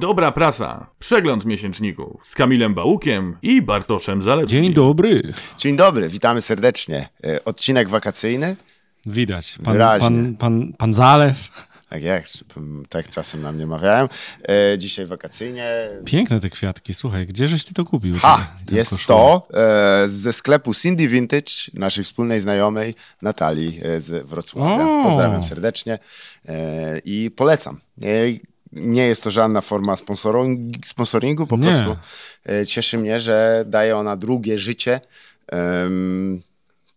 Dobra Prasa. Przegląd miesięczników z Kamilem Bałukiem i Bartoszem Zalewskim. Dzień dobry. Dzień dobry, witamy serdecznie. Odcinek wakacyjny. Widać. Pan Zalew. Tak jest, tak czasem na mnie mawiałem. Dzisiaj wakacyjnie. Piękne te kwiatki, słuchaj, gdzie żeś ty to kupił? Jest koszulę? To ze sklepu Cindy Vintage, naszej wspólnej znajomej Natalii z Wrocławia. Pozdrawiam serdecznie i polecam. Nie jest to żadna forma sponsoringu, po prostu cieszy mnie, że daje ona drugie życie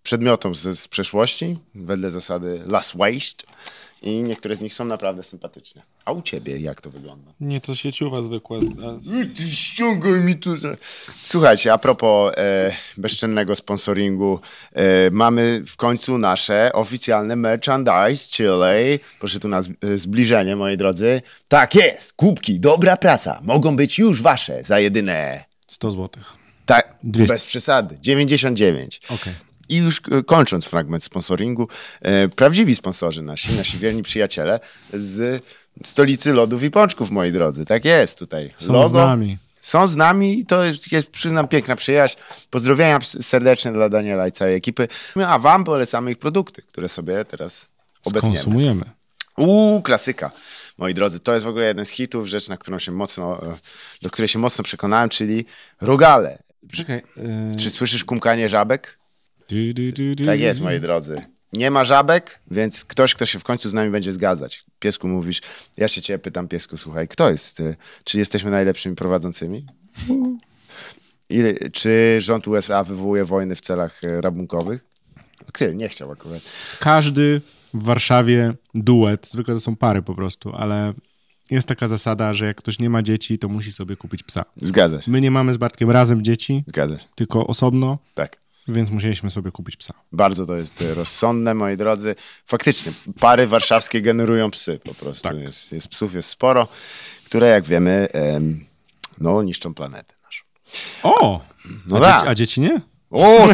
przedmiotom z przeszłości, wedle zasady last waste. I niektóre z nich są naprawdę sympatyczne. A u ciebie jak to wygląda? Nie, to sieciowa zwykła. Ty ściągaj mi tu. Słuchajcie, a propos bezczynnego sponsoringu, mamy w końcu nasze oficjalne merchandise, czyli, proszę tu na zbliżenie, moi drodzy. Tak jest, kubki, Dobra Prasa, mogą być już wasze za jedyne... 100 zł. Tak, 200. Bez przesady, 99. Okej. I już kończąc fragment sponsoringu, prawdziwi sponsorzy nasi wierni przyjaciele z stolicy lodów i pączków, moi drodzy. Tak jest tutaj. Są z nami. Są z nami i to jest, przyznam, piękna przyjaźń. Pozdrowienia serdeczne dla Daniela i całej ekipy. A wam polecamy ich produkty, które sobie teraz obecniemy. Skonsumujemy. Klasyka. Moi drodzy, to jest w ogóle jeden z hitów, rzecz, do której się mocno przekonałem, czyli rogale. Czy słyszysz kumkanie żabek? Tak jest, moi drodzy. Nie ma żabek, więc ktoś, kto się w końcu z nami będzie zgadzać. Piesku mówisz, ja się ciebie pytam, piesku, słuchaj, kto jest? Czy jesteśmy najlepszymi prowadzącymi? Czy rząd USA wywołuje wojny w celach rabunkowych? Ty, nie chciał akurat. Każdy w Warszawie duet, zwykle to są pary po prostu, ale... Jest taka zasada, że jak ktoś nie ma dzieci, to musi sobie kupić psa. Zgadza się. My nie mamy z Bartkiem razem dzieci, tylko osobno. Tak. Więc musieliśmy sobie kupić psa. Bardzo to jest rozsądne, moi drodzy. Faktycznie, pary warszawskie generują psy po prostu. Tak. Jest psów, jest sporo, które jak wiemy, niszczą planetę naszą. A dzieci nie?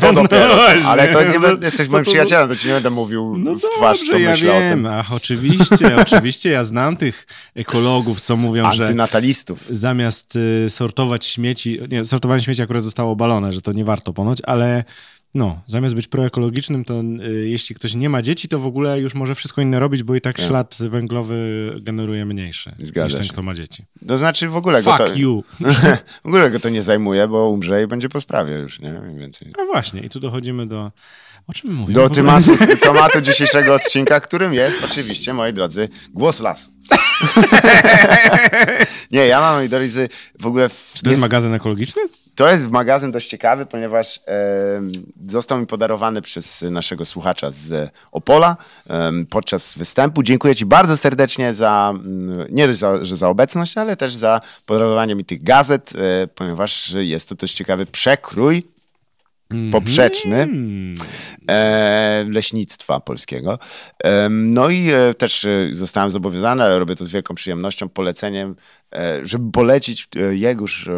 To dopiero. Ale to nie jesteś moim przyjacielem, to ci nie będę mówił w twarz, dobrze, co ja myślę o tym. Ach, oczywiście, ja znam tych ekologów, co mówią, że... Antynatalistów. Zamiast sortować śmieci... Nie, sortowanie śmieci akurat zostało obalone, że to nie warto ponoć, ale zamiast być proekologicznym, to jeśli ktoś nie ma dzieci, to w ogóle już może wszystko inne robić, bo i tak ślad węglowy generuje mniejszy niż ten, kto ma dzieci. To znaczy w ogóle w ogóle go to nie zajmuje, bo umrze i będzie po sprawie już, nie? Mniej więcej. No właśnie, i tu dochodzimy do... O czym mówimy? Do tematu dzisiejszego odcinka, którym jest oczywiście, moi drodzy, Głos Lasu. Nie, ja mam, moi drodzy, w ogóle... Czy to jest magazyn ekologiczny? To jest magazyn dość ciekawy, ponieważ został mi podarowany przez naszego słuchacza z Opola podczas występu. Dziękuję ci bardzo serdecznie nie dość za obecność, ale też za podarowanie mi tych gazet, ponieważ jest to dość ciekawy przekrój poprzeczny leśnictwa polskiego. Też zostałem zobowiązany, ale robię to z wielką przyjemnością, poleceniem, żeby polecić jegoż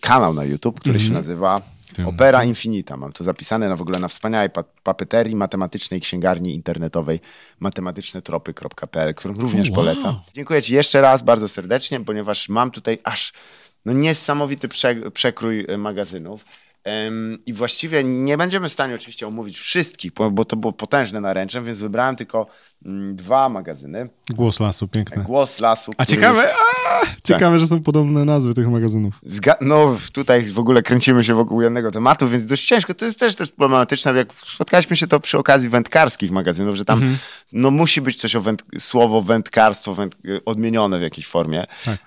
kanał na YouTube, który się nazywa Opera Infinita. Mam to zapisane w ogóle na wspaniałej papeterii matematycznej księgarni internetowej matematyczne-tropy.pl, którą również polecam. Wow. Dziękuję ci jeszcze raz bardzo serdecznie, ponieważ mam tutaj aż niesamowity przekrój magazynów. I właściwie nie będziemy w stanie oczywiście omówić wszystkich, bo to było potężne naręcze, więc wybrałem tylko dwa magazyny. Głos Lasu, piękne. Głos Lasu. A ciekawe, że są podobne nazwy tych magazynów. Tutaj w ogóle kręcimy się wokół jednego tematu, więc dość ciężko. To jest też problematyczne, jak spotkaliśmy się to przy okazji wędkarskich magazynów, że tam musi być coś o słowo wędkarstwo odmienione w jakiejś formie. Tak.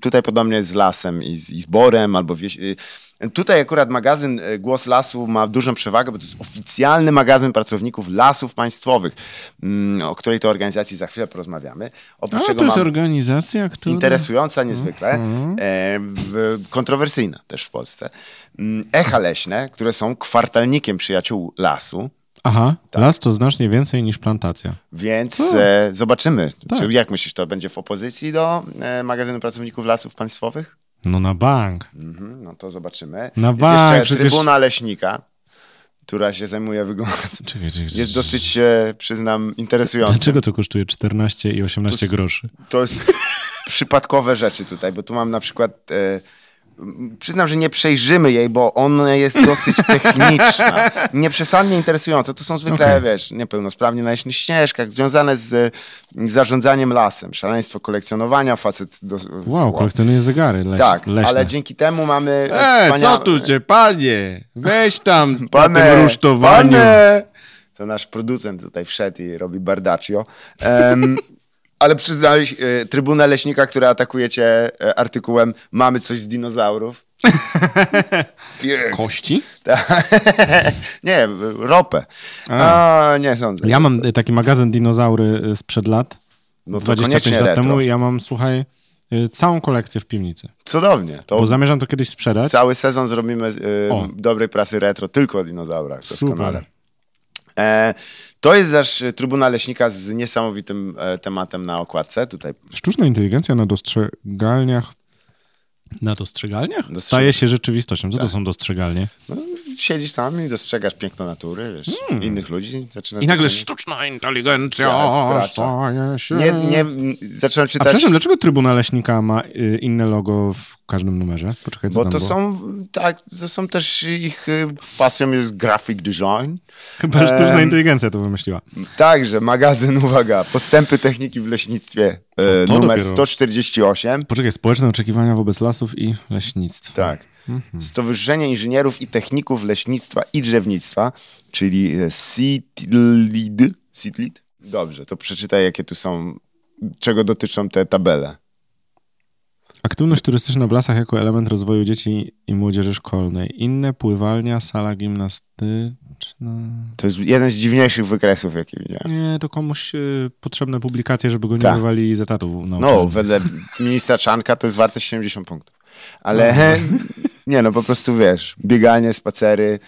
Tutaj podobnie jest z lasem i z borem, albo tutaj akurat magazyn Głos Lasu ma dużą przewagę, bo to jest oficjalny magazyn pracowników Lasów Państwowych, o której to organizacji za chwilę porozmawiamy. To jest organizacja, która... Interesująca niezwykle, kontrowersyjna też w Polsce. Echa Leśne, które są kwartalnikiem przyjaciół lasu. Aha, tak. Las to znacznie więcej niż plantacja. Więc zobaczymy, czy, jak myślisz, to będzie w opozycji do magazynu pracowników Lasów Państwowych? Na bank. To zobaczymy. Jest jeszcze Trybuna Leśnika, która się zajmuje wyglądem. Jest dosyć, przyznam, interesująca. Dlaczego to kosztuje 14 i 18 groszy? To jest... przypadkowe rzeczy tutaj, bo tu mam na przykład... Przyznam, że nie przejrzymy jej, bo ona jest dosyć techniczna, nieprzesadnie interesująca. To są zwykle, wiesz, niepełnosprawni na leśnych ścieżkach, związane z zarządzaniem lasem, szaleństwo kolekcjonowania, facet... Wow, kolekcjonuje zegary leśne. Tak, ale dzięki temu mamy... co tu cię, panie? Weź tam po tym rusztowaniu. Pane. To nasz producent tutaj wszedł i robi bardaccio. Ale przyznałeś Trybunę Leśnika, która atakuje cię artykułem mamy coś z dinozaurów. Kości? Nie, ropę. Nie sądzę. Ja mam taki magazyn dinozaury sprzed lat. No to 25 lat temu. Ja mam, słuchaj, całą kolekcję w piwnicy. Cudownie. To bo zamierzam to kiedyś sprzedać. Cały sezon zrobimy dobrej prasy retro tylko o dinozaurach. Doskonale. Super. To jest zaś Trybuna Leśnika z niesamowitym tematem na okładce. Tutaj. Sztuczna inteligencja na dostrzegalniach. Na dostrzegalniach? Staje się rzeczywistością. Co to są dostrzegalnie? No, siedzisz tam i dostrzegasz piękno natury, wiesz, innych ludzi. I nagle sztuczna inteligencja staje się... Zacząłem czytać... A przepraszam, dlaczego Trybuna Leśnika ma inne logo w każdym numerze? Poczekaj, co tam było? To są też ich pasją jest graphic design. Chyba sztuczna inteligencja to wymyśliła. Także magazyn, uwaga, postępy techniki w leśnictwie, to numer dopiero. 148. Poczekaj, społeczne oczekiwania wobec lasów i leśnictwa. Tak. Stowarzyszenie Inżynierów i Techników Leśnictwa i Drzewnictwa, czyli CITLID. CITLID? Dobrze, to przeczytaj, jakie tu są, czego dotyczą te tabele. Aktywność turystyczna w lasach jako element rozwoju dzieci i młodzieży szkolnej. Inne pływalnia, sala gimnastyczna. To jest jeden z dziwniejszych wykresów, jakie widziałem. Nie, to komuś potrzebne publikacje, żeby go nie wywali z etatów. No, wedle ministra Czanka to jest wartość 70 punktów. Ale nie, no po prostu wiesz, bieganie, spacery,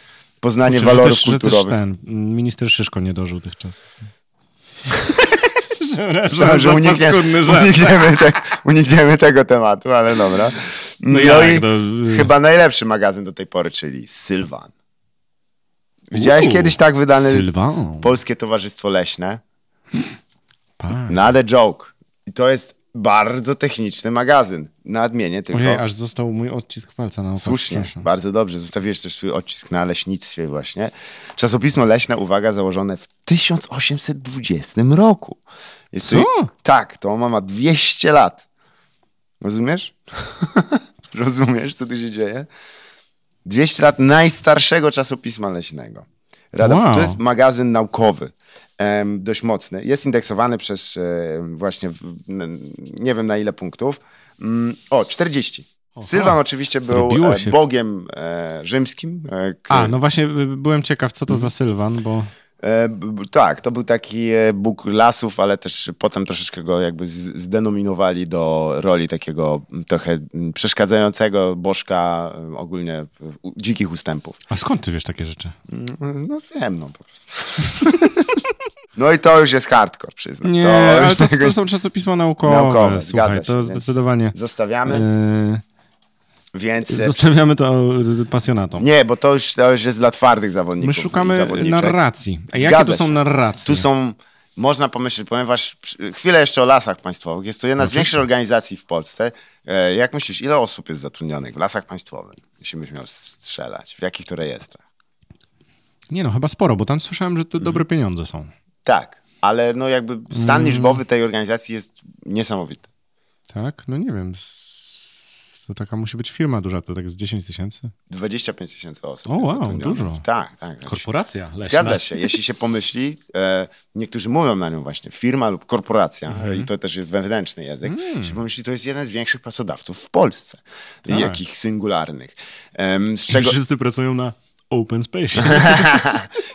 poznanie walorów kulturowych. Minister Szyszko nie dożył tych czasów. Że unikniemy tego tematu, ale dobra. Chyba najlepszy magazyn do tej pory, czyli Sylwan. Widziałeś kiedyś tak wydany Sylwan. Polskie Towarzystwo Leśne? Not a joke. I to jest bardzo techniczny magazyn. Na odmienię tylko. Ojej, aż został mój odcisk palca na okładce. Słusznie, bardzo dobrze. Zostawiłeś też swój odcisk na leśnictwie właśnie. Czasopismo leśne, uwaga, założone w 1820 roku. Jest co? Tak, to ona ma 200 lat. Rozumiesz? Rozumiesz, co tu się dzieje? 200 lat najstarszego czasopisma leśnego. To jest magazyn naukowy. Dość mocny. Jest indeksowany przez właśnie nie wiem na ile punktów. 40. Oho, Sylwan oczywiście był bogiem rzymskim. No właśnie byłem ciekaw, co to za Sylwan, bo... Tak, to był taki bóg lasów, ale też potem troszeczkę go jakby zdenominowali do roli takiego trochę przeszkadzającego bożka ogólnie dzikich ustępów. A skąd ty wiesz takie rzeczy? No wiem, no po prostu. No i to już jest hardcore, przyznam. Nie, ale to są czasopisma naukowe, słuchaj, to zdecydowanie. Zostawiamy. Więc zostawiamy to pasjonatom. Nie, bo to już jest dla twardych zawodników. My szukamy narracji. A jakie to są narracje? Tu są, można pomyśleć, ponieważ chwilę jeszcze o Lasach Państwowych. Jest to jedna z większych organizacji w Polsce. Jak myślisz, ile osób jest zatrudnionych w Lasach Państwowych? Jeśli byś miał strzelać. W jakich to rejestrach? Nie no, chyba sporo, bo tam słyszałem, że to dobre pieniądze są. Tak, ale no jakby stan liczbowy tej organizacji jest niesamowity. Tak? No nie wiem... To taka musi być firma duża, to tak z 10 tysięcy? 25 tysięcy osób. O wow, dużo. Tak. Korporacja leśna. Zgadza się, jeśli się pomyśli, niektórzy mówią na nią właśnie firma lub korporacja i to też jest wewnętrzny język. Jeśli pomyśli, to jest jeden z większych pracodawców w Polsce. Tak. Jakich singularnych. I wszyscy pracują na open space.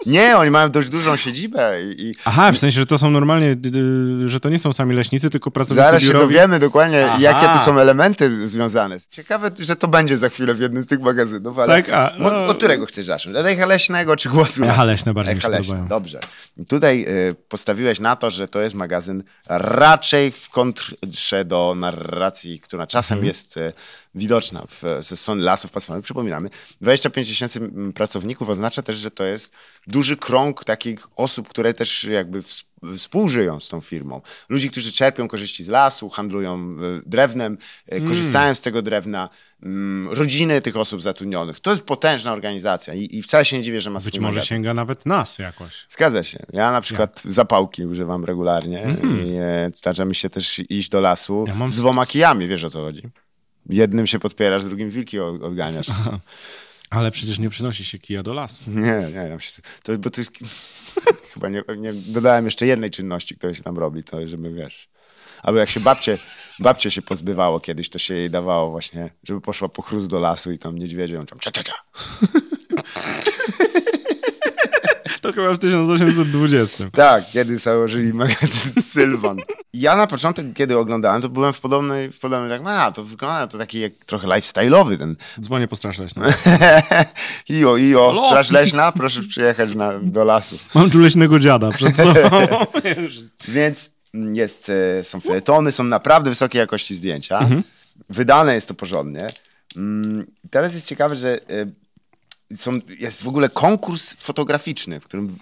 Nie, oni mają dość dużą siedzibę. Aha, w sensie, że to są normalnie, że to nie są sami leśnicy, tylko pracownicy biurowi. Zaraz się dowiemy dokładnie, jakie tu są elementy związane. Ciekawe, że to będzie za chwilę w jednym z tych magazynów, ale tak, od którego chcesz zacząć? Od Echa Leśnego czy Głosu Lasu? Echa Leśne bardziej mi się podobają. Dobrze. Tutaj postawiłeś na to, że to jest magazyn raczej w kontrze do narracji, która czasem jest widoczna ze strony Lasów Państwowych. Przypominamy, 25 000 pracowników oznacza też, że to jest duży krąg takich osób, które też jakby współżyją z tą firmą. Ludzi, którzy czerpią korzyści z lasu, handlują drewnem, korzystają z tego drewna, rodziny tych osób zatrudnionych. To jest potężna organizacja i wcale się nie dziwię, że ma swój magazyn. Może sięga nawet nas jakoś. Zgadza się. Ja na przykład zapałki używam regularnie i starcza mi się też iść do lasu z dwoma kijami, wiesz o co chodzi. Jednym się podpierasz, drugim wilki odganiasz. Aha. Ale przecież nie przynosi się kija do lasu. Nie, tam się... To, bo to jest... Chyba nie dodałem jeszcze jednej czynności, która się tam robi, to żeby wiesz... Albo jak się babcie się pozbywało kiedyś, to się jej dawało właśnie, żeby poszła po chrust do lasu i tam niedźwiedzie ją tam cza-cza-cza. To chyba w 1820. Tak, kiedy założyli magazyn Sylwan. Ja na początek, kiedy oglądałem, to byłem w podobnej tak, to wygląda to taki jak trochę lifestyle'owy ten. Dzwonię po Straż Leśną. Ijo, Straż Leśna, proszę przyjechać do lasu. Mam tu leśnego dziada przed sobą. Więc są felietony, są naprawdę wysokiej jakości zdjęcia. Mhm. Wydane jest to porządnie. Teraz jest ciekawe, że jest w ogóle konkurs fotograficzny, w którym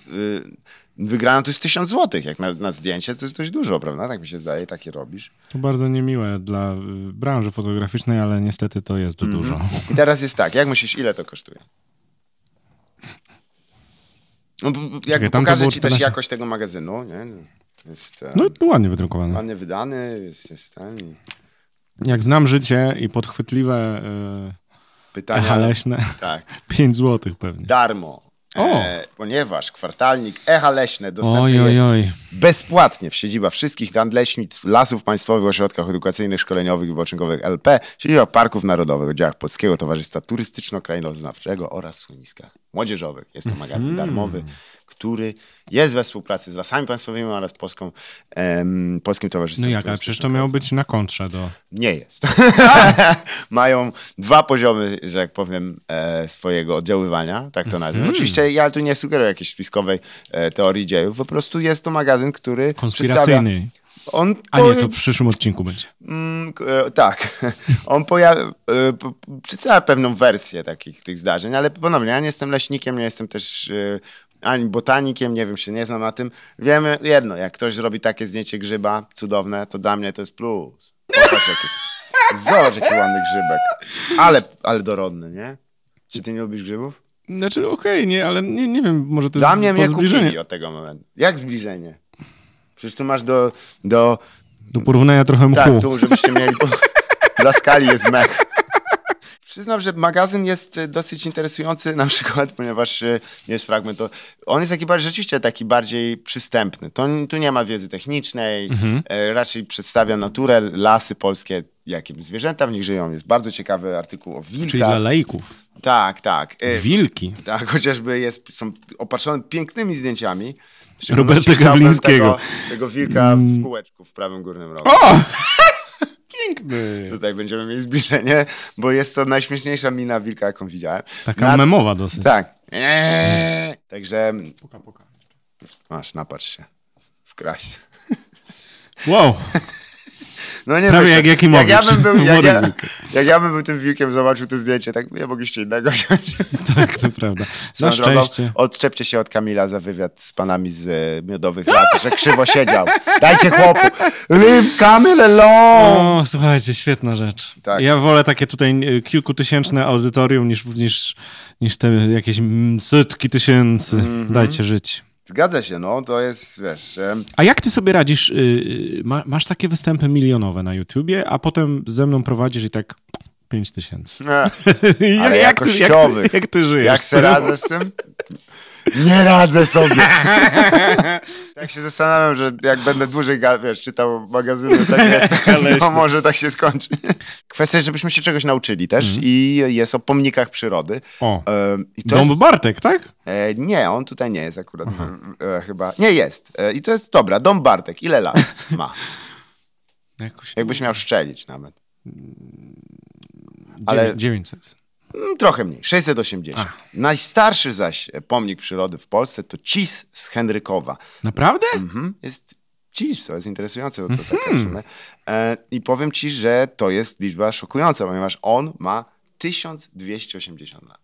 wygrano to jest 1000 złotych, jak na zdjęcie, to jest dość dużo, prawda? Tak mi się zdaje, takie robisz. To bardzo niemiłe dla branży fotograficznej, ale niestety to jest dużo. I teraz jest tak, jak myślisz, ile to kosztuje? No, jak pokażę ci też jakość tego magazynu, nie? Jest, no ładnie wydrukowany. Ładnie wydany, jest tani. Jak znam życie i podchwytliwe... Pytania. Echa Leśne. Tak. 5 zł pewnie. Darmo. Ponieważ kwartalnik Echa Leśne dostępny jest bezpłatnie w siedzibach wszystkich nadleśnictw, Lasów Państwowych, ośrodkach edukacyjnych, szkoleniowych i wypoczynkowych LP, siedzibach parków narodowych, oddziałach Polskiego Towarzystwa Turystyczno-Krajoznawczego oraz schroniskach młodzieżowych. Jest to magazyn darmowy, który jest we współpracy z Lasami Państwowymi oraz Polskim Towarzystwem. No jak, ale przecież to miało być na kontrze do... Nie jest. Mają 2 poziomy, że jak powiem, swojego oddziaływania, tak to nazywam. Oczywiście ja tu nie sugeruję jakiejś spiskowej teorii dziejów, po prostu jest to magazyn, który... Konspiracyjny. To w przyszłym odcinku będzie. Tak. On przedstawia pewną wersję takich tych zdarzeń, ale ponownie, ja nie jestem leśnikiem, nie jestem też... ani botanikiem, nie wiem, się nie znam na tym. Wiemy jedno, jak ktoś zrobi takie zdjęcie grzyba cudowne, to dla mnie to jest plus. Popatrz, zobacz, jaki ładny grzybek. Ale dorodny, nie? Czy ty nie lubisz grzybów? Znaczy, okej, ale nie wiem, może to jest zbliżenie. Dla mnie kupili od tego momentu. Jak zbliżenie? Przecież tu masz do porównania trochę mchu. Tak, tu żebyście mieli... Dla skali jest mech. Przyznam, że magazyn jest dosyć interesujący na przykład, ponieważ jest fragment, to on jest taki bardziej przystępny. Tu nie ma wiedzy technicznej, raczej przedstawia naturę, lasy polskie, jakie zwierzęta w nich żyją. Jest bardzo ciekawy artykuł o wilkach. Czyli dla laików. Tak. Wilki. Tak, chociażby są opatrzone pięknymi zdjęciami. Roberta Glabińskiego. Tego wilka w kółeczku w prawym górnym rogu. O! Piękny. Tutaj będziemy mieli zbliżenie, bo jest to najśmieszniejsza mina wilka, jaką widziałem. Taka memowa dosyć. Tak. Także... Puka. Masz, napatrz się. W krasie. Wow. No nie prawie jak jaki mogę. Jak ja bym był tym wilkiem, zobaczył to zdjęcie, tak ja mogliście innego wziąć. Tak, to prawda. Na szczęście. Odczepcie się od Kamila za wywiad z panami z Miodowych Lat, że krzywo siedział. Dajcie chłopu. Leave Kamil alone. Słuchajcie, świetna rzecz. Tak. Ja wolę takie tutaj kilkutysięczne audytorium niż te jakieś setki tysięcy. Dajcie żyć. Zgadza się, to jest, wiesz... A jak ty sobie radzisz? Masz takie występy milionowe na YouTubie, a potem ze mną prowadzisz i tak 5000. Ale jakościowych. Jak ty żyjesz? Jak se radzę z tym? Nie radzę sobie. Tak się zastanawiam, że jak będę dłużej czytał magazyny, to może tak się skończy. Kwestia jest, żebyśmy się czegoś nauczyli też i jest o pomnikach przyrody. Dąb Bartek, tak? Nie, on tutaj nie jest akurat. Chyba. Nie jest. I to jest dobra. Dąb Bartek, ile lat ma? Jakbyś miał szczelić nawet. 900. Trochę mniej, 680. Najstarszy zaś pomnik przyrody w Polsce to Cis z Henrykowa. Naprawdę? Jest Cis, to jest interesujące, bo to taka w sumie. I powiem ci, że to jest liczba szokująca, ponieważ on ma 1280 lat.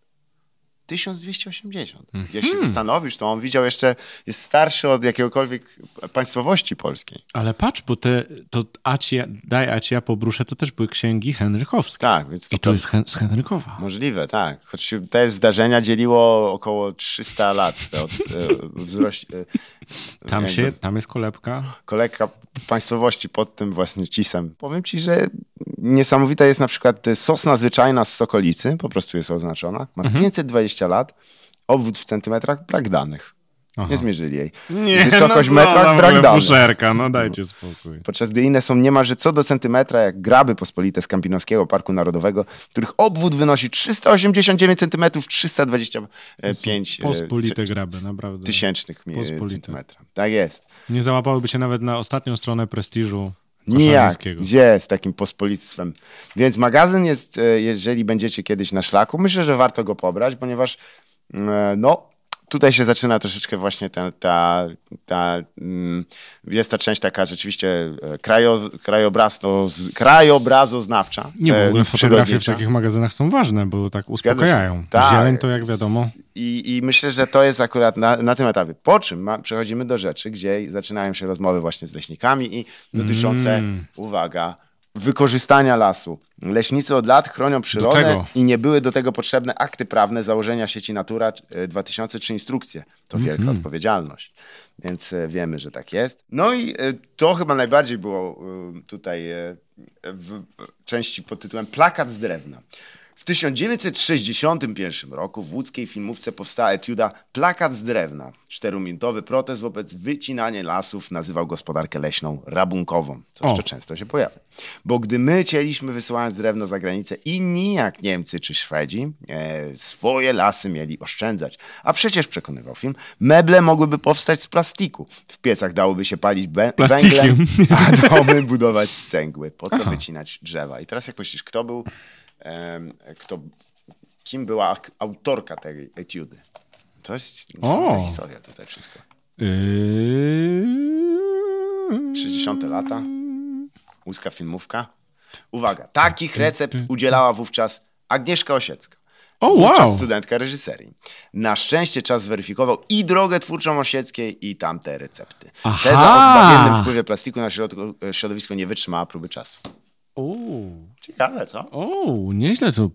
1280. Jak się zastanowisz, to on widział jeszcze, jest starszy od jakiegokolwiek państwowości polskiej. Ale patrz, bo Acia pobruszę, to też były księgi henrykowskie. Tak, więc to jest z Henrykowa. Możliwe, tak. Choć te zdarzenia dzieliło około 300 lat. Od tam jest kolebka. Kolebka państwowości pod tym właśnie Cisem. Powiem ci, że niesamowita jest na przykład sosna zwyczajna z Sokolicy, po prostu jest oznaczona. Ma 520 lat, obwód w centymetrach, brak danych. Aha. Nie zmierzyli jej. Nie, wysokość metra, brak danych. Fuszerka, no dajcie spokój. Podczas gdy inne są niemalże co do centymetra, jak graby pospolite z Kampinowskiego Parku Narodowego, których obwód wynosi 389 centymetrów, 325 pospolite graby, naprawdę. Tysięcznych centymetra. Tak jest. Nie załapałyby się nawet na ostatnią stronę Prestiżu. Nijak, gdzie z takim pospolictwem. Więc magazyn jest, jeżeli będziecie kiedyś na szlaku, myślę, że warto go pobrać, ponieważ tutaj się zaczyna troszeczkę właśnie jest ta część taka rzeczywiście krajobrazoznawcza. Nie, bo w ogóle fotografie w takich magazynach są ważne, bo tak uspokajają. Zieleń to jak wiadomo. I myślę, że to jest akurat na tym etapie. Po czym przechodzimy do rzeczy, gdzie zaczynają się rozmowy właśnie z leśnikami i dotyczące, uwaga, wykorzystania lasu. Leśnicy od lat chronią przyrodę i nie były do tego potrzebne akty prawne, założenia sieci Natura 2000 czy instrukcje. To wielka odpowiedzialność. Więc wiemy, że tak jest. No i to chyba najbardziej było tutaj w części pod tytułem Plakat z drewna. W 1961 roku w łódzkiej filmówce powstała etiuda Plakat z drewna. 4-minutowy protest wobec wycinania lasów nazywał gospodarkę leśną rabunkową, co jeszcze często się pojawia. Bo gdy my cieliśmy wysyłając drewno za granicę, inni jak Niemcy czy Szwedzi swoje lasy mieli oszczędzać. A przecież, przekonywał film, meble mogłyby powstać z plastiku. W piecach dałoby się palić węglem, a domy budować z cegły. Po co wycinać drzewa? I teraz jak myślisz, kim była autorka tej etiudy? To jest ta historia tutaj wszystko. 60 lata, łódzka filmówka. Uwaga, takich recept udzielała wówczas Agnieszka Osiecka. Wówczas studentka reżyserii. Na szczęście czas zweryfikował i drogę twórczą Osieckiej i tamte recepty. Teza o zbawiennym wpływie plastiku na środowisko nie wytrzymała próby czasu. Ciekawe, co? Nieźle to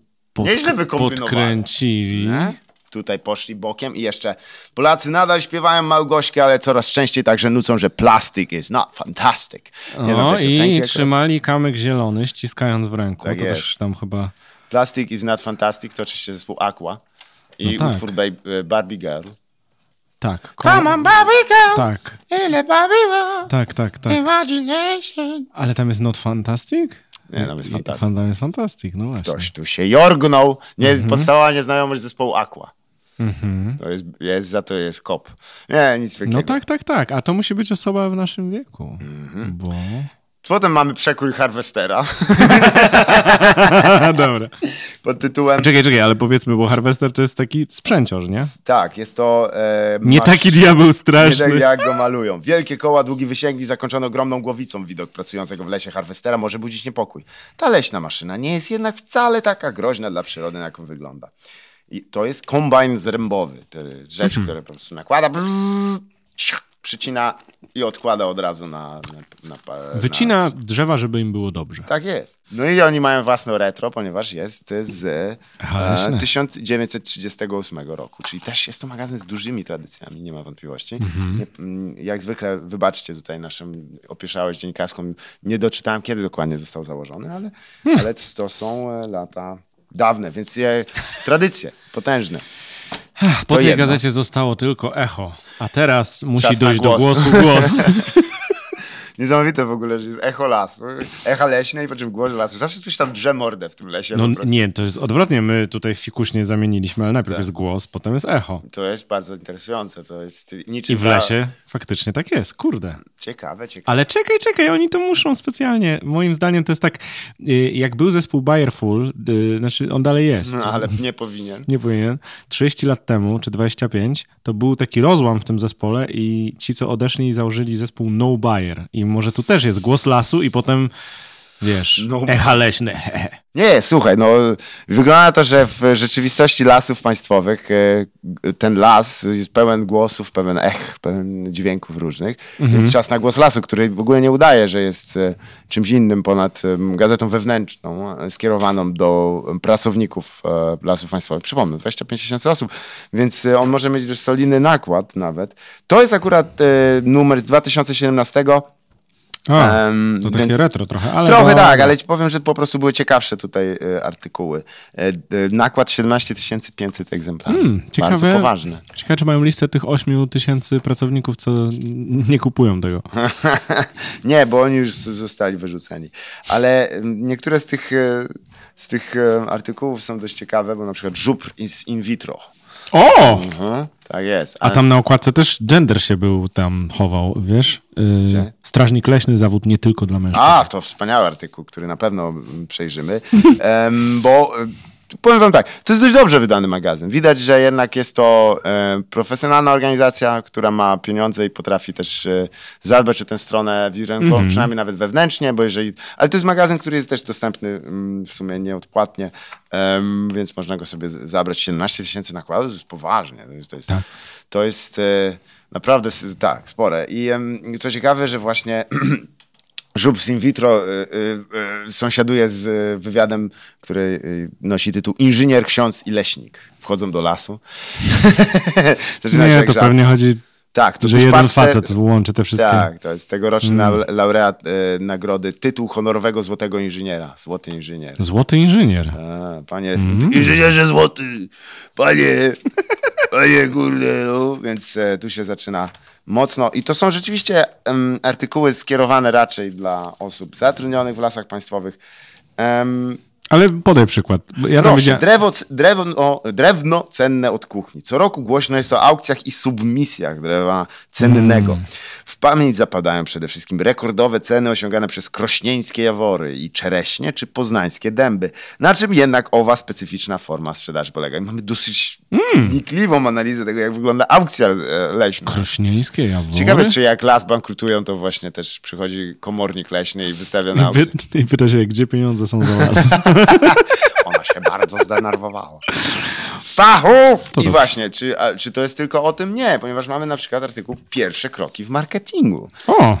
podkręcili. Nie? Tutaj poszli bokiem i jeszcze Polacy nadal śpiewają Małgośkę, ale coraz częściej także nucą, że plastik jest not fantastic. Trzymali kamyk zielony, ściskając w ręku. Tak to jest. Też tam chyba... Plastic is not fantastic to oczywiście zespół Aqua i utwór Barbie Girl. Tak. Come on, Barbie Girl. Tak. Ile Barbie Girl. Tak. Imagination. Ale tam jest not fantastic? Nie, tam jest fantastic. Tam jest fantastic, no właśnie. Ktoś tu się jorgnął. Podstawowa nieznajomość zespołu Aqua. To jest, za to jest KOP. Nie, nic wielkiego. No tak. A to musi być osoba w naszym wieku. Bo... Potem mamy przekrój Harvestera. Dobra. Pod tytułem... Czekaj, ale powiedzmy, bo Harvester to jest taki sprzęcior, nie? Tak, jest to... nie taki diabeł straszny. Nie tak jak go malują. Wielkie koła, długi wysięgi, zakończone ogromną głowicą. Widok pracującego w lesie Harvestera może budzić niepokój. Ta leśna maszyna nie jest jednak wcale taka groźna dla przyrody, jaką wygląda. I to jest kombajn zrębowy. Rzecz, która po prostu nakłada... przycina i odkłada od razu wycina drzewa, żeby im było dobrze. Tak jest. No i oni mają własne retro, ponieważ jest z 1938 roku. Czyli też jest to magazyn z dużymi tradycjami, nie ma wątpliwości. Jak zwykle, wybaczcie tutaj naszą opieszałość dziennikarską. Nie doczytałem, kiedy dokładnie został założony, ale to są lata dawne, więc tradycje potężne. Po tej gazecie zostało tylko echo, a teraz musi dojść do głosu. niesamowite w ogóle, że jest echo lasu, echa leśne i po czym głos lasu. Zawsze coś tam drze mordę w tym lesie. No nie, to jest odwrotnie. My tutaj w fikuśnie zamieniliśmy, ale najpierw jest głos, potem jest echo. To jest bardzo interesujące. To jest niczym. I w lesie faktycznie tak jest, kurde. Ciekawe. Ale czekaj, oni to muszą specjalnie. Moim zdaniem to jest tak, jak był zespół Bayerful, znaczy on dalej jest. No, ale nie powinien. 30 lat temu, czy 25, to był taki rozłam w tym zespole i ci, co odeszli i założyli zespół No Bayer. I może tu też jest głos lasu i potem, wiesz, no, echa leśne. Nie, słuchaj, no wygląda to, że w rzeczywistości lasów państwowych ten las jest pełen głosów, pełen ech, pełen dźwięków różnych. Mhm. Jest czas na głos lasu, który w ogóle nie udaje, że jest czymś innym ponad gazetą wewnętrzną skierowaną do pracowników lasów państwowych. Przypomnę, 25 tysięcy osób, więc on może mieć już solidny nakład nawet. To jest akurat numer z 2017. To takie retro trochę. Ale trochę tak, ale ci powiem, że po prostu były ciekawsze tutaj artykuły. Nakład 17 500 egzemplarzy. Ciekawe, bardzo poważne. Ciekawe, czy mają listę tych 8 tysięcy pracowników, co nie kupują tego. Nie, bo oni już zostali wyrzuceni. Ale niektóre z tych artykułów są dość ciekawe, bo na przykład żupr in vitro. O! Mhm, tak jest. Ale... A tam na okładce też gender się był tam chował, wiesz? Strażnik leśny, zawód nie tylko dla mężczyzn. A, to wspaniały artykuł, który na pewno przejrzymy, bo powiem wam tak, to jest dość dobrze wydany magazyn. Widać, że jednak jest to profesjonalna organizacja, która ma pieniądze i potrafi też zadbać o tę stronę wizerunku, przynajmniej nawet wewnętrznie, bo jeżeli... Ale to jest magazyn, który jest też dostępny w sumie nieodpłatnie, więc można go sobie zabrać. 17 tysięcy nakładów, to jest poważnie. To jest naprawdę tak, spore. I co ciekawe, że właśnie... Żubs in vitro sąsiaduje z wywiadem, który nosi tytuł Inżynier, ksiądz i leśnik. Wchodzą do lasu. Nie, to pewnie chodzi... Tak, to że jeden facet łączy te wszystkie. Tak, to jest tegoroczny laureat nagrody tytuł honorowego Złotego Inżyniera. Złoty Inżynier. Złoty Inżynier. A, panie, inżynierze złoty, panie kurde, no. Więc tu się zaczyna mocno. I to są rzeczywiście artykuły skierowane raczej dla osób zatrudnionych w lasach państwowych. Ale podaj przykład. Proszę, drewno cenne od kuchni. Co roku głośno jest o aukcjach i submisjach drewna cennego. W pamięć zapadają przede wszystkim rekordowe ceny osiągane przez krośnieńskie jawory i czereśnie, czy poznańskie dęby. Na czym jednak owa specyficzna forma sprzedaży polega. I mamy dosyć wnikliwą analizę tego, jak wygląda aukcja leśna. Krośnieńskie jawory? Ciekawe, czy jak las bankrutują, to właśnie też przychodzi komornik leśny i wystawia na aukcję. I pyta się, gdzie pieniądze są za las? Ona się bardzo zdenerwowała. Stachu! I właśnie, czy to jest tylko o tym? Nie, ponieważ mamy na przykład artykuł Pierwsze kroki w marketingu.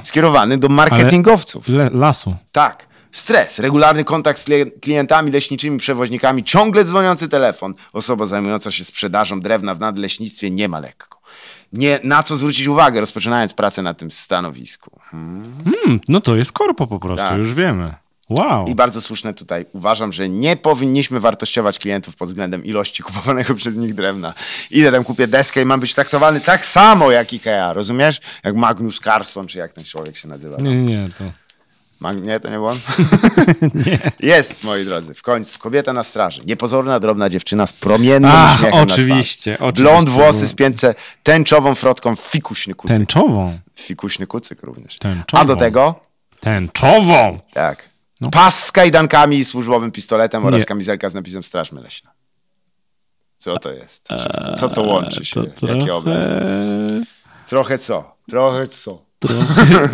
Skierowany do marketingowców. Lasu. Tak. Stres, regularny kontakt z klientami leśniczymi, przewoźnikami, ciągle dzwoniący telefon. Osoba zajmująca się sprzedażą drewna w nadleśnictwie nie ma lekko. Na co zwrócić uwagę, rozpoczynając pracę na tym stanowisku. No to jest korpo po prostu, tak. Już wiemy. Wow. I bardzo słuszne tutaj. Uważam, że nie powinniśmy wartościować klientów pod względem ilości kupowanego przez nich drewna. Idę tam, kupię deskę i mam być traktowany tak samo jak IKEA, rozumiesz? Jak Magnus Carlson, czy jak ten człowiek się nazywa. Nie, to nie było on? Nie. Jest, moi drodzy, w końcu. Kobieta na straży. Niepozorna, drobna dziewczyna z promiennym uśmiechem oczywiście, na twarzy. Blond, włosy spięte tęczową frotką, fikuśny kucyk. Fikuśny kucyk również. A do tego? Tęczową! Tak. No. Pas z kajdankami i służbowym pistoletem oraz kamizelka z napisem Strażmy Leśna. Co to jest? Co to łączy się? Jakie obraz? Trochę co?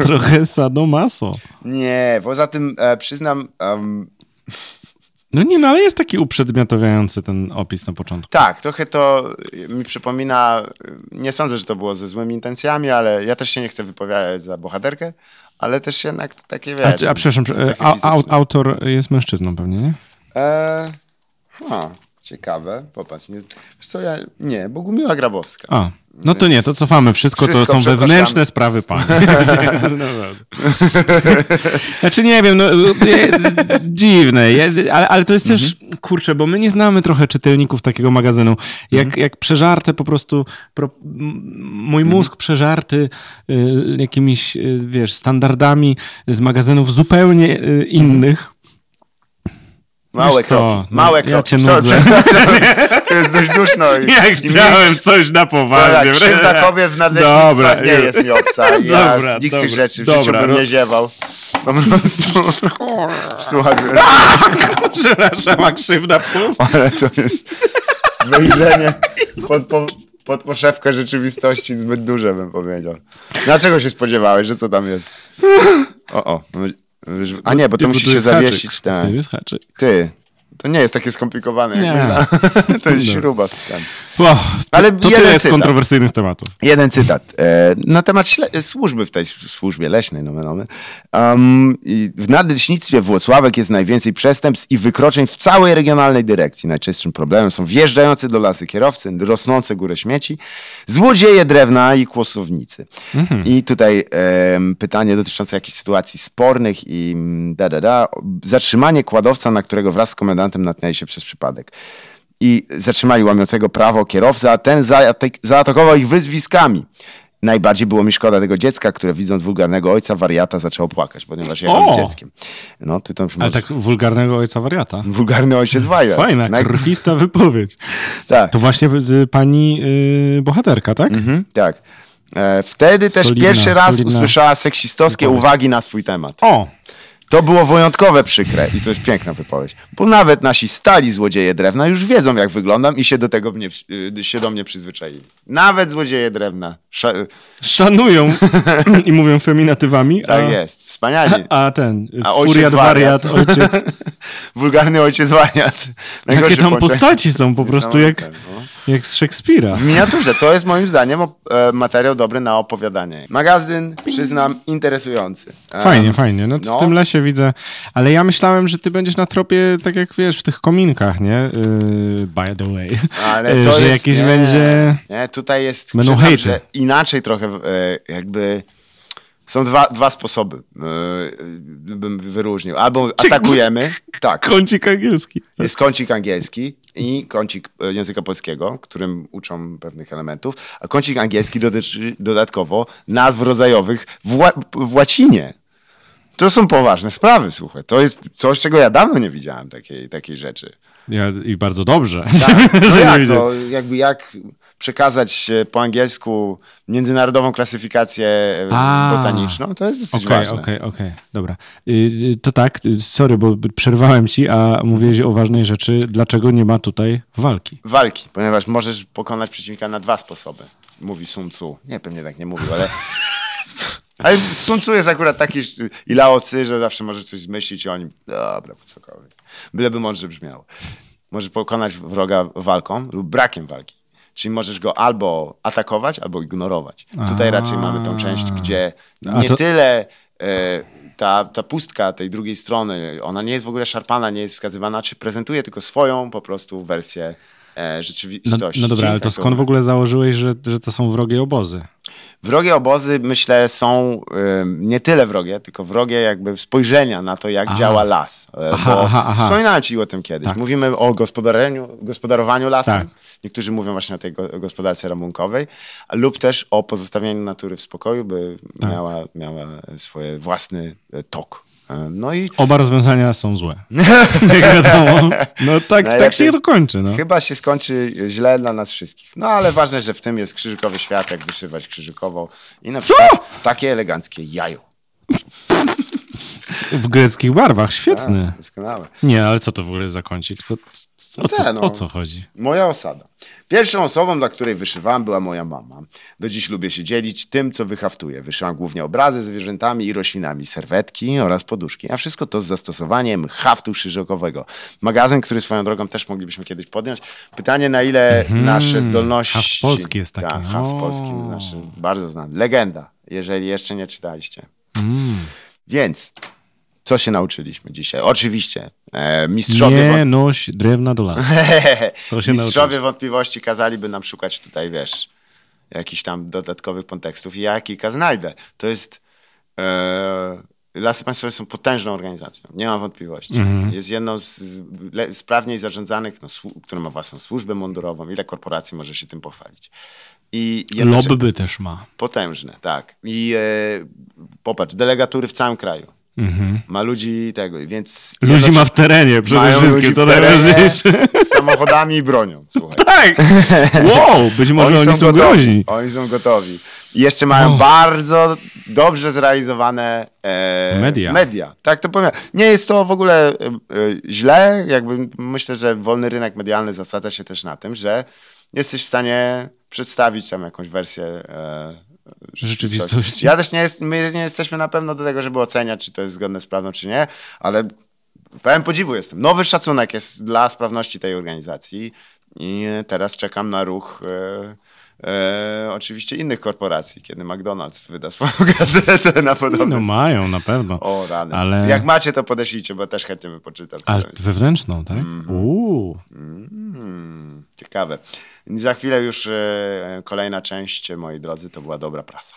Trochę sadomaso. Nie, poza tym przyznam... ale jest taki uprzedmiotawiający ten opis na początku. Tak, trochę to mi przypomina... Nie sądzę, że to było ze złymi intencjami, ale ja też się nie chcę wypowiadać za bohaterkę. Ale też jednak takie, wiesz... A przepraszam, autor jest mężczyzną pewnie, nie? Ciekawe, popatrz. Bo Gumiła Grabowska. No to nie, to cofamy wszystko to są wewnętrzne sprawy pana. Znaczy nie wiem, dziwne, ale to jest też kurczę, bo my nie znamy trochę czytelników takiego magazynu. Jak przeżarte po prostu, mój mózg przeżarty jakimiś, wiesz, standardami z magazynów zupełnie innych. Małe kroki. Ja cię nudzę. To jest dość duszno. Ja chciałem coś na poważnie. Krzywda kobiet w nadleśnictwach nie jest mi obca. Ja z nikt z tych rzeczy w życiu bym nie ziewał. Po prostu. Słuchaj. Przepraszam, a krzywda psów? Ale to jest wyjrzenie pod poszewkę rzeczywistości zbyt duże, bym powiedział. Na czego się spodziewałeś, że co tam jest? A nie, bo to musi się zawiesić. Tak. To jest haczyk. Ty, to nie jest takie skomplikowane. Jak to jest śruba z psem. Wow, to tyle jest kontrowersyjnych tematów. Jeden cytat. Na temat służby w tej służbie leśnej. W nadleśnictwie Włocławek jest najwięcej przestępstw i wykroczeń w całej regionalnej dyrekcji. Najczęstszym problemem są wjeżdżający do lasy kierowcy, rosnące góry śmieci, złodzieje drewna i kłosownicy. Mhm. I tutaj pytanie dotyczące jakichś sytuacji spornych i zatrzymanie kładowca, na którego wraz z komendantem natknęli się przez przypadek. I zatrzymali łamiącego prawo kierowcę, a ten zaatakował ich wyzwiskami. Najbardziej było mi szkoda tego dziecka, które widząc wulgarnego ojca wariata zaczęło płakać, ponieważ ja byłem z dzieckiem. No, ty tam ale tak wulgarnego ojca wariata? Wulgarny ojciec wariat. Fajna, krwista wypowiedź. Tak. To właśnie pani bohaterka, tak? Mhm, tak. Wtedy też pierwszy raz usłyszała seksistowskie uwagi na swój temat. To było wyjątkowe przykre i to jest piękna wypowiedź. Bo nawet nasi stali złodzieje drewna już wiedzą, jak wyglądam i się do mnie przyzwyczaili. Nawet złodzieje drewna. Szanują i mówią feminatywami. Tak jest, wspaniali. A furiat, wariat, ojciec. Wulgarny ojciec wariat. Jakie tam postaci są po prostu jak z Szekspira. W miniaturze. To jest moim zdaniem materiał dobry na opowiadanie. Magazyn, przyznam, interesujący. Fajnie. No to w tym lesie widzę. Ale ja myślałem, że ty będziesz na tropie, tak jak wiesz, w tych kominkach, nie? By the way. Ale to że jest... będzie... Nie, tutaj jest... Będą hejty. Że inaczej trochę jakby... Są dwa sposoby, bym wyróżnił. Albo atakujemy. Tak. Kącik angielski. Jest kącik angielski i kącik języka polskiego, którym uczą pewnych elementów. A kącik angielski dotyczy dodatkowo nazw rodzajowych w łacinie. To są poważne sprawy, słuchaj. To jest coś, czego ja dawno nie widziałem, takiej rzeczy. I bardzo dobrze. Tak, to jakby jak... przekazać po angielsku międzynarodową klasyfikację botaniczną, to jest dosyć ważne. Okej, dobra. To tak, sorry, bo przerwałem ci, a mówiłeś o ważnej rzeczy, dlaczego nie ma tutaj walki? Walki, ponieważ możesz pokonać przeciwnika na dwa sposoby, mówi Sun Tzu. Nie, pewnie tak nie mówił, ale... ale Sun Tzu jest akurat taki i Lao Tzu, że zawsze możesz coś zmyślić i oni, dobra, cokolwiek. Byleby mądrze brzmiało. Możesz pokonać wroga walką lub brakiem walki. Czyli możesz go albo atakować, albo ignorować. Tutaj raczej mamy tą część, gdzie nie tyle ta pustka tej drugiej strony, ona nie jest w ogóle szarpana, nie jest wskazywana, czy prezentuje tylko swoją po prostu wersję rzeczywistości. No dobra, ale to skąd w ogóle założyłeś, że to są wrogie obozy? Wrogie obozy, myślę, są nie tyle wrogie, tylko wrogie jakby spojrzenia na to, jak działa las. Wspominałem ci o tym kiedyś. Tak. Mówimy o gospodarowaniu lasem. Tak. Niektórzy mówią właśnie o tej gospodarce rabunkowej, lub też o pozostawieniu natury w spokoju, by miała swój własny tok. No i... Oba rozwiązania są złe. Jak wiadomo. No tak się to kończy. No. Chyba się skończy źle dla nas wszystkich. No ale ważne, że w tym jest krzyżykowy świat, jak wyszywać krzyżykową. I na przykład takie eleganckie jajo. W greckich barwach, świetny. Tak, doskonałe. Nie, ale co to w ogóle za kącik? O co chodzi? Moja osada. Pierwszą osobą, dla której wyszywałem, była moja mama. Do dziś lubię się dzielić tym, co wyhaftuję. Wyszyłam głównie obrazy ze zwierzętami i roślinami, serwetki oraz poduszki. A wszystko to z zastosowaniem haftu krzyżokowego. Magazyn, który swoją drogą też moglibyśmy kiedyś podjąć. Pytanie, na ile nasze zdolności... Haft polski jest taki. Tak, haft polski, znaczy bardzo znany. Legenda, jeżeli jeszcze nie czytaliście. Więc... Co się nauczyliśmy dzisiaj? Oczywiście. Mistrzowie noś drewna do lasu. Mistrzowie wątpliwości kazaliby nam szukać tutaj, wiesz, jakichś tam dodatkowych kontekstów. I ja kilka znajdę. To jest Lasy Państwowe są potężną organizacją, nie mam wątpliwości. Mm-hmm. Jest jedną z sprawniej zarządzanych, która ma własną służbę mundurową. Ile korporacji może się tym pochwalić? I lobby też ma. Potężne, tak. I popatrz, delegatury w całym kraju. Mm-hmm. Ma ludzi tego, więc... Ludzi ma w terenie przede wszystkim, to najważniejsze. Z samochodami i bronią, słuchaj. Tak! Wow, być może oni są groźni. Oni są gotowi. I jeszcze mają bardzo dobrze zrealizowane media. Tak to powiem. Nie jest to w ogóle źle. Jakby myślę, że wolny rynek medialny zasadza się też na tym, że jesteś w stanie przedstawić tam jakąś wersję rzeczywistości. Ja też my nie jesteśmy na pewno do tego, żeby oceniać, czy to jest zgodne z prawdą, czy nie, ale pełen podziwu jestem. Nowy szacunek jest dla sprawności tej organizacji i teraz czekam na ruch oczywiście innych korporacji, kiedy McDonald's wyda swoją gazetę na podobne. No mają, na pewno. O rany. Ale... Jak macie, to podeślijcie, bo też chętnie bym poczytał. Ale wewnętrzną, tak? Ciekawe. Za chwilę już kolejna część, moi drodzy, to była Dobra Prasa.